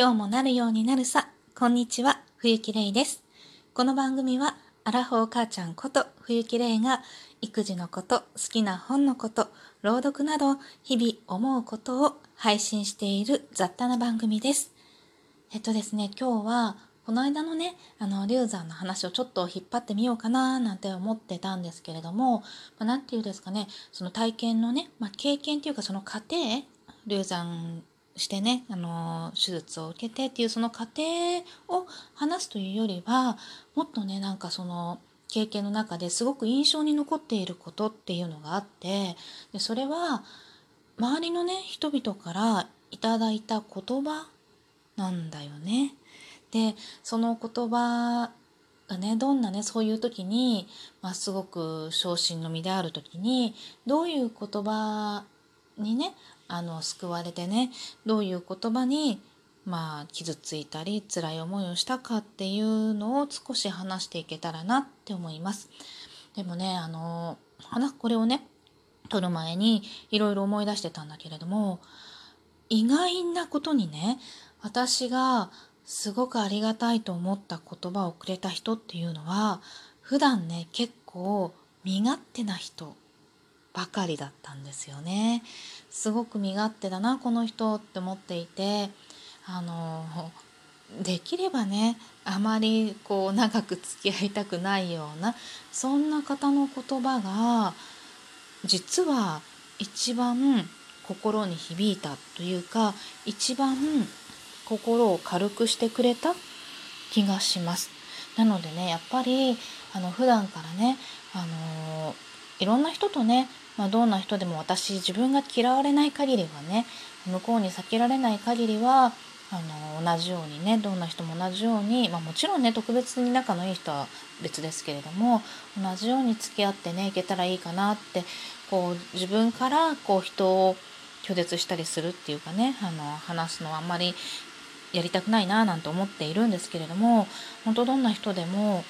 今日もなるようになるさ。こんにちは、冬木玲です。この番組はアラフォー母ちゃんこと冬木玲が育児のこと、好きな本のこと、朗読など日々思うことを配信している雑多な番組です。今日はこの間の流産の話をちょっと引っ張ってみようかななんて思ってたんですけれども、その体験の経験というか、その過程、流産して手術を受けてっていうその過程を話すというよりは、もっとその経験の中ですごく印象に残っていることっていうのがあって、でそれは周りの人々からいただいた言葉なんだよね。でその言葉がどんなそういう時に、すごく小心の身である時に、どういう言葉に救われてどういう言葉に傷ついたり辛い思いをしたかっていうのを少し話していけたらなって思います。でもこれを撮る前にいろいろ思い出してたんだけれども、意外なことに私がすごくありがたいと思った言葉をくれた人っていうのは、普段結構身勝手な人ばかりだったんですよね。すごく身勝手だなこの人って思っていて、できればあまり長く付き合いたくないような、そんな方の言葉が実は一番心に響いたというか、一番心を軽くしてくれた気がします。なのでやっぱり普段からいろんな人とどんな人でも、私自分が嫌われない限りは向こうに避けられない限りは同じようにどんな人も同じように、もちろん特別に仲のいい人は別ですけれども、同じように付き合っていけたらいいかなって、自分から人を拒絶したりするっていうか話すのはあんまりやりたくないななんて思っているんですけれども、本当どんな人でも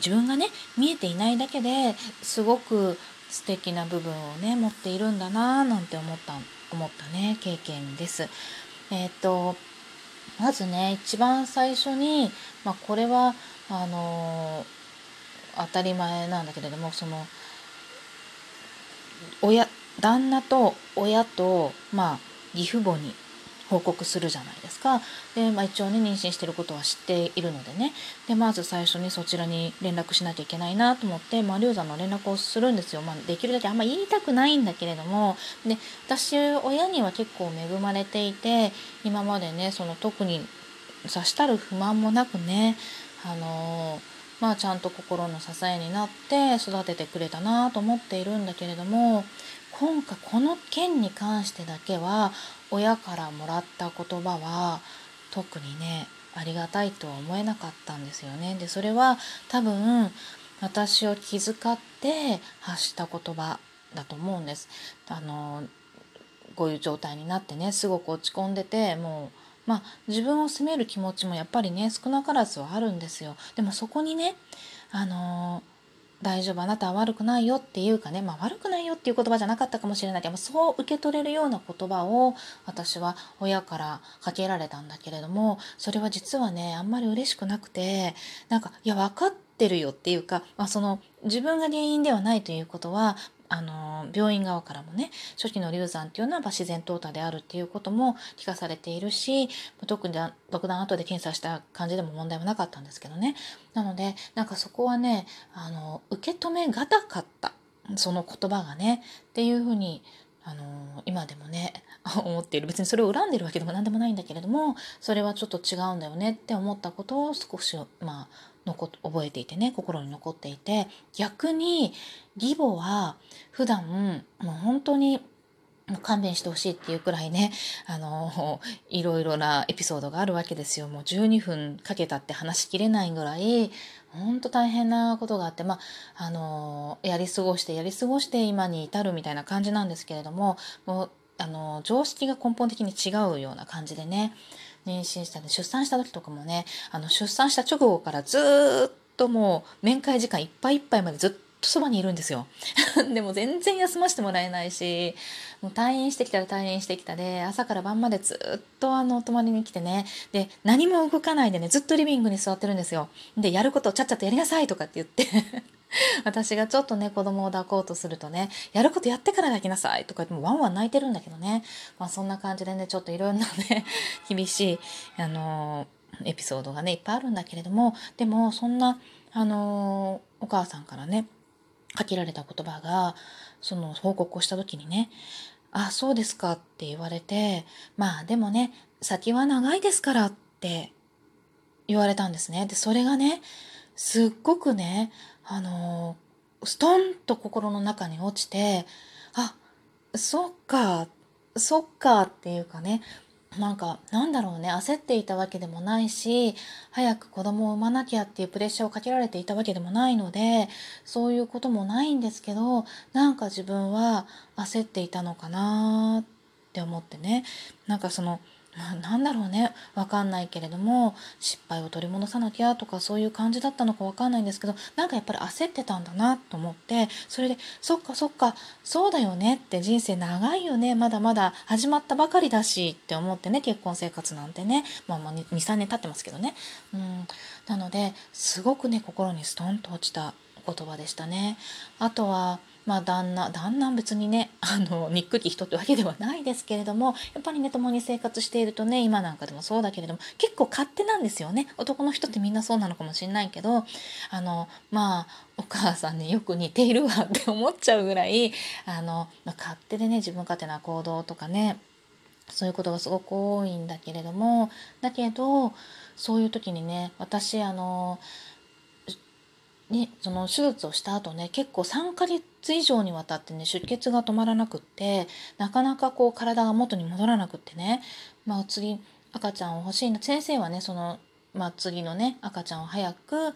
自分が見えていないだけですごく素敵な部分を持っているんだななんて思った経験です。まず一番最初に、これは当たり前なんだけれども、その旦那と親と、義父母に報告するじゃないですか。で、一応妊娠していることは知っているのでで、まず最初にそちらに連絡しなきゃいけないなと思って、流産の連絡をするんですよ。できるだけあんま言いたくないんだけれども、で私親には結構恵まれていて、今までその特にさしたる不満もなくちゃんと心の支えになって育ててくれたなと思っているんだけれども、今回この件に関してだけは親からもらった言葉は特にありがたいとは思えなかったんですよね。でそれは多分私を気遣って発した言葉だと思うんです。こういう状態になってすごく落ち込んでて、もう自分を責める気持ちもやっぱり少なからずはあるんですよ。でもそこに大丈夫、あなたは悪くないよっていうか悪くないよっていう言葉じゃなかったかもしれないけど、そう受け取れるような言葉を私は親からかけられたんだけれども、それは実はあんまり嬉しくなくて、いや分かってるよっていうか、その自分が原因ではないということは病院側からも初期の流産っていうのは自然淘汰であるっていうことも聞かされているし、特に独断後で検査した感じでも問題はなかったんですけどなのでそこは受け止めがたかったその言葉がっていうふうに今でも思っている。別にそれを恨んでるわけでも何でもないんだけれども、それはちょっと違うんだよねって思ったことを少し覚えていて心に残っていて、逆に義母は普段もう本当に勘弁してほしいっていうくらいいろいろなエピソードがあるわけですよ。もう12分かけたって話しきれないぐらい本当大変なことがあって、やり過ごして今に至るみたいな感じなんですけれども、もう常識が根本的に違うような感じで妊娠した出産した時とかも出産した直後からずっともう面会時間いっぱいいっぱいまでずっとそばにいるんですよでも全然休ませてもらえないし、もう退院してきたら退院してきたで、朝から晩までずっと泊まりに来てね、で何も動かないでね、ずっとリビングに座ってるんですよ。でやることをちゃっちゃとやりなさいとかって言って私がちょっとね子供を抱こうとするとね、やることやってから抱きなさいとか言ってもワンワン泣いてるんだけどね、まあ、そんな感じでねちょっといろんなね厳しいエピソードがねいっぱいあるんだけれども、でもそんなお母さんからねかけられた言葉が、その報告をした時にね、あそうですかって言われて、まあでもね先は長いですからって言われたんですね。でそれがねすっごくねストンと心の中に落ちて、あそっかそっかっていうかね、なんかなんだろうね、焦っていたわけでもないし、早く子供を産まなきゃっていうプレッシャーをかけられていたわけでもないので、そういうこともないんですけど、なんか自分は焦っていたのかなって思ってね、なんかそのなんだろうね、わかんないけれども失敗を取り戻さなきゃとかそういう感じだったのかわかんないんですけど、なんかやっぱり焦ってたんだなと思って、それでそっかそっかそうだよねって、人生長いよね、まだまだ始まったばかりだしって思ってね、結婚生活なんてね、まあ 2,3 年経ってますけどね、うん、なのですごくね心にストンと落ちた言葉でしたね。あとはまあ旦那別にね憎き人ってわけではないですけれども、やっぱりね共に生活しているとね、今なんかでもそうだけれども結構勝手なんですよね。男の人ってみんなそうなのかもしれないけど、まあお母さんによく似ているわって思っちゃうぐらい勝手でね、自分勝手な行動とかね、そういうことがすごく多いんだけれども、だけどそういう時にね、私その手術をした後ね、結構3ヶ月以上にわたってね出血が止まらなくって、なかなかこう体が元に戻らなくってね、まあ、次赤ちゃんを欲しいな、先生はねその、まあ、次のね赤ちゃんを早く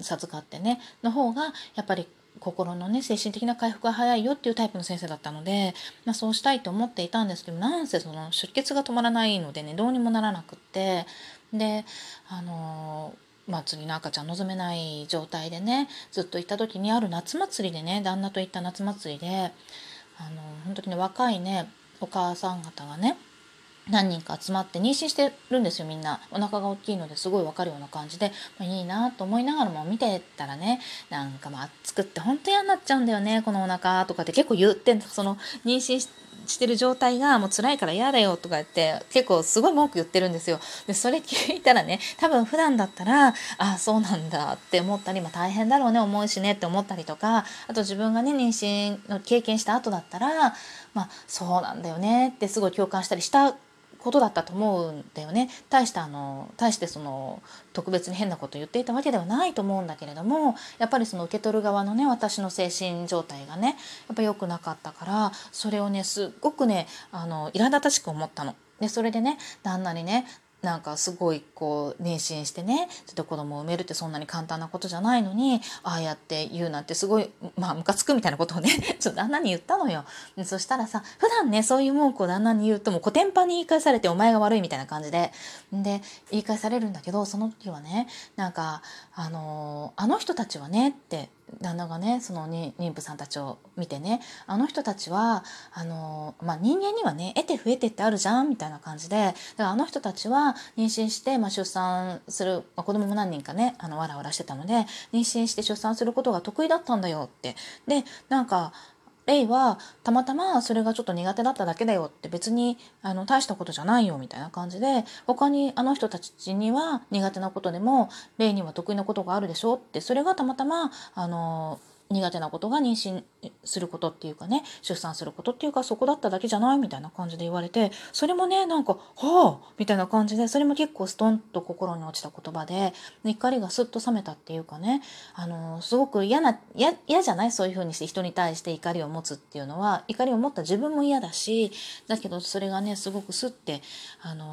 授かってねの方がやっぱり心のね精神的な回復が早いよっていうタイプの先生だったので、まあ、そうしたいと思っていたんですけど、なんせその出血が止まらないのでねどうにもならなくって、でまあ、次の赤ちゃん望めない状態でねずっと行った時に、ある夏祭りでね、旦那と行った夏祭りで本当にね若いねお母さん方がね何人か集まって妊娠してるんですよ。みんなお腹が大きいのですごい分かるような感じで、まあ、いいなと思いながらも見てたらね、なんかまあ暑くって本当嫌になっちゃうんだよねこのお腹とかって結構言ってんの、その妊娠してる状態がもう辛いから嫌だよとか言って結構すごい文句言ってるんですよ。でそれ聞いたらね、多分普段だったらあそうなんだって思ったり、まあ、大変だろうね重いしねって思ったりとか、あと自分がね妊娠の経験した後だったら、まあ、そうなんだよねってすごい共感したりしたことだったと思うんだよね。大してその特別に変なこと言っていたわけではないと思うんだけれども、やっぱりその受け取る側のね私の精神状態がねやっぱ良くなかったから、それをねすっごくね苛立たしく思ったの。でそれでね旦那にね、なんかすごいこう妊娠してねちょっと子供を産めるってそんなに簡単なことじゃないのにああやって言うなんてすごい、まあムカつくみたいなことをねちょっと旦那に言ったのよ。でそしたらさ、普段ねそういう文句を旦那に言うともうコテンパンに言い返されてお前が悪いみたいな感じで言い返されるんだけど、その時はねなんかあの人たちはねって旦那がねその妊婦さんたちを見てね、あの人たちはまあ、人間にはね得て増えてってあるじゃんみたいな感じで、だからあの人たちは妊娠して、まあ、出産する、まあ、子供も何人かねわらわらしてたので妊娠して出産することが得意だったんだよって、でなんかレイはたまたまそれがちょっと苦手だっただけだよって、別に大したことじゃないよみたいな感じで、他にあの人たちには苦手なことでもレイには得意なことがあるでしょって、それがたまたま苦手なことが妊娠することっていうかね出産することっていうかそこだっただけじゃないみたいな感じで言われて、それもねなんかはあみたいな感じで、それも結構ストンと心に落ちた言葉で怒りがすっと冷めたっていうかね、すごく嫌じゃない、そういう風にして人に対して怒りを持つっていうのは、怒りを持った自分も嫌だし、だけどそれがねすごくすって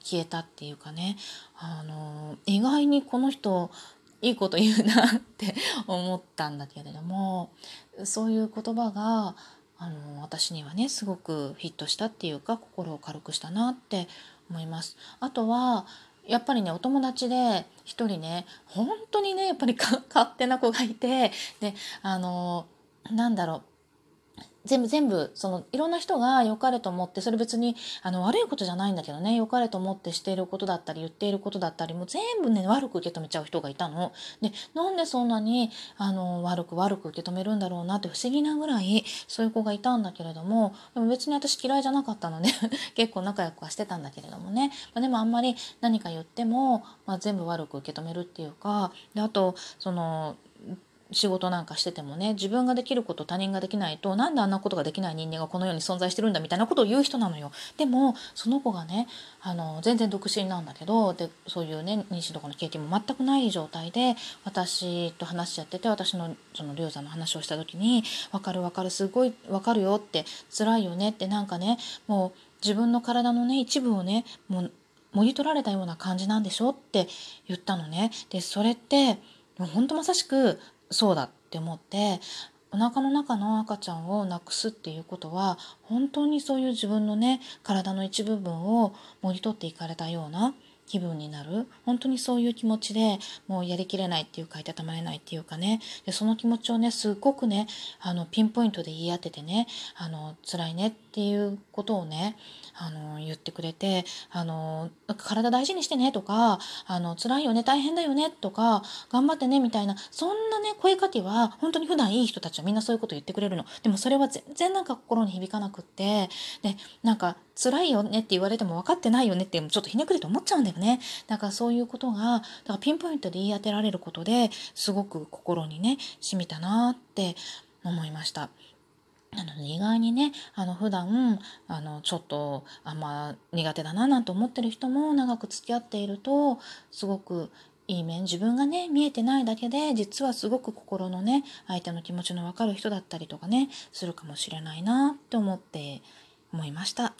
消えたっていうかね、意外にこの人いいこと言うなって思ったんだけれども、そういう言葉が私にはねすごくフィットしたっていうか、心を軽くしたなって思います。あとはやっぱりねお友達で一人ね本当にねやっぱり勝手な子がいて、でなんだろう、全部そのいろんな人が良かれと思って、それ別に悪いことじゃないんだけどね、良かれと思ってしていることだったり言っていることだったりも全部ね悪く受け止めちゃう人がいたの。でなんでそんなに悪く受け止めるんだろうなって不思議なぐらいそういう子がいたんだけれども、でも別に私嫌いじゃなかったので結構仲良くはしてたんだけれどもね、でもあんまり何か言っても、全部悪く受け止めるっていうか、であとその仕事なんかしててもね、自分ができること他人ができないと、なんであんなことができない人間がこの世に存在してるんだみたいなことを言う人なのよ。でもその子がね全然独身なんだけど、でそういうね妊娠とかの経験も全くない状態で私と話し合ってて、私のその流産の話をした時に分かるすごい分かるよって、辛いよねって、なんかねもう自分の体のね一部をねもぎ取られたような感じなんでしょって言ったのね。でそれって本当まさしくそうだって思って、お腹の中の赤ちゃんをなくすっていうことは本当にそういう自分のね体の一部分をもぎ取っていかれたような気分になる、本当にそういう気持ちでもうやりきれないっていうか、いたたまれないっていうかね、でその気持ちをねすごくねピンポイントで言い当ててね、辛いねっていうことをね言ってくれて、体大事にしてねとか、辛いよね大変だよねとか頑張ってねみたいな、そんなね声かけは本当に普段いい人たちはみんなそういうこと言ってくれるの。でもそれは全然なんか心に響かなくって、でなんか辛いよねって言われても分かってないよねってちょっとひねくれと思っちゃうんだよね。だからそういうことがだからピンポイントで言い当てられることですごく心にね染みたなって思いました。なので意外にね普段ちょっとあんま苦手だななんて思ってる人も長く付き合っているとすごくいい面、自分がね見えてないだけで実はすごく心のね相手の気持ちの分かる人だったりとかねするかもしれないなって思いました。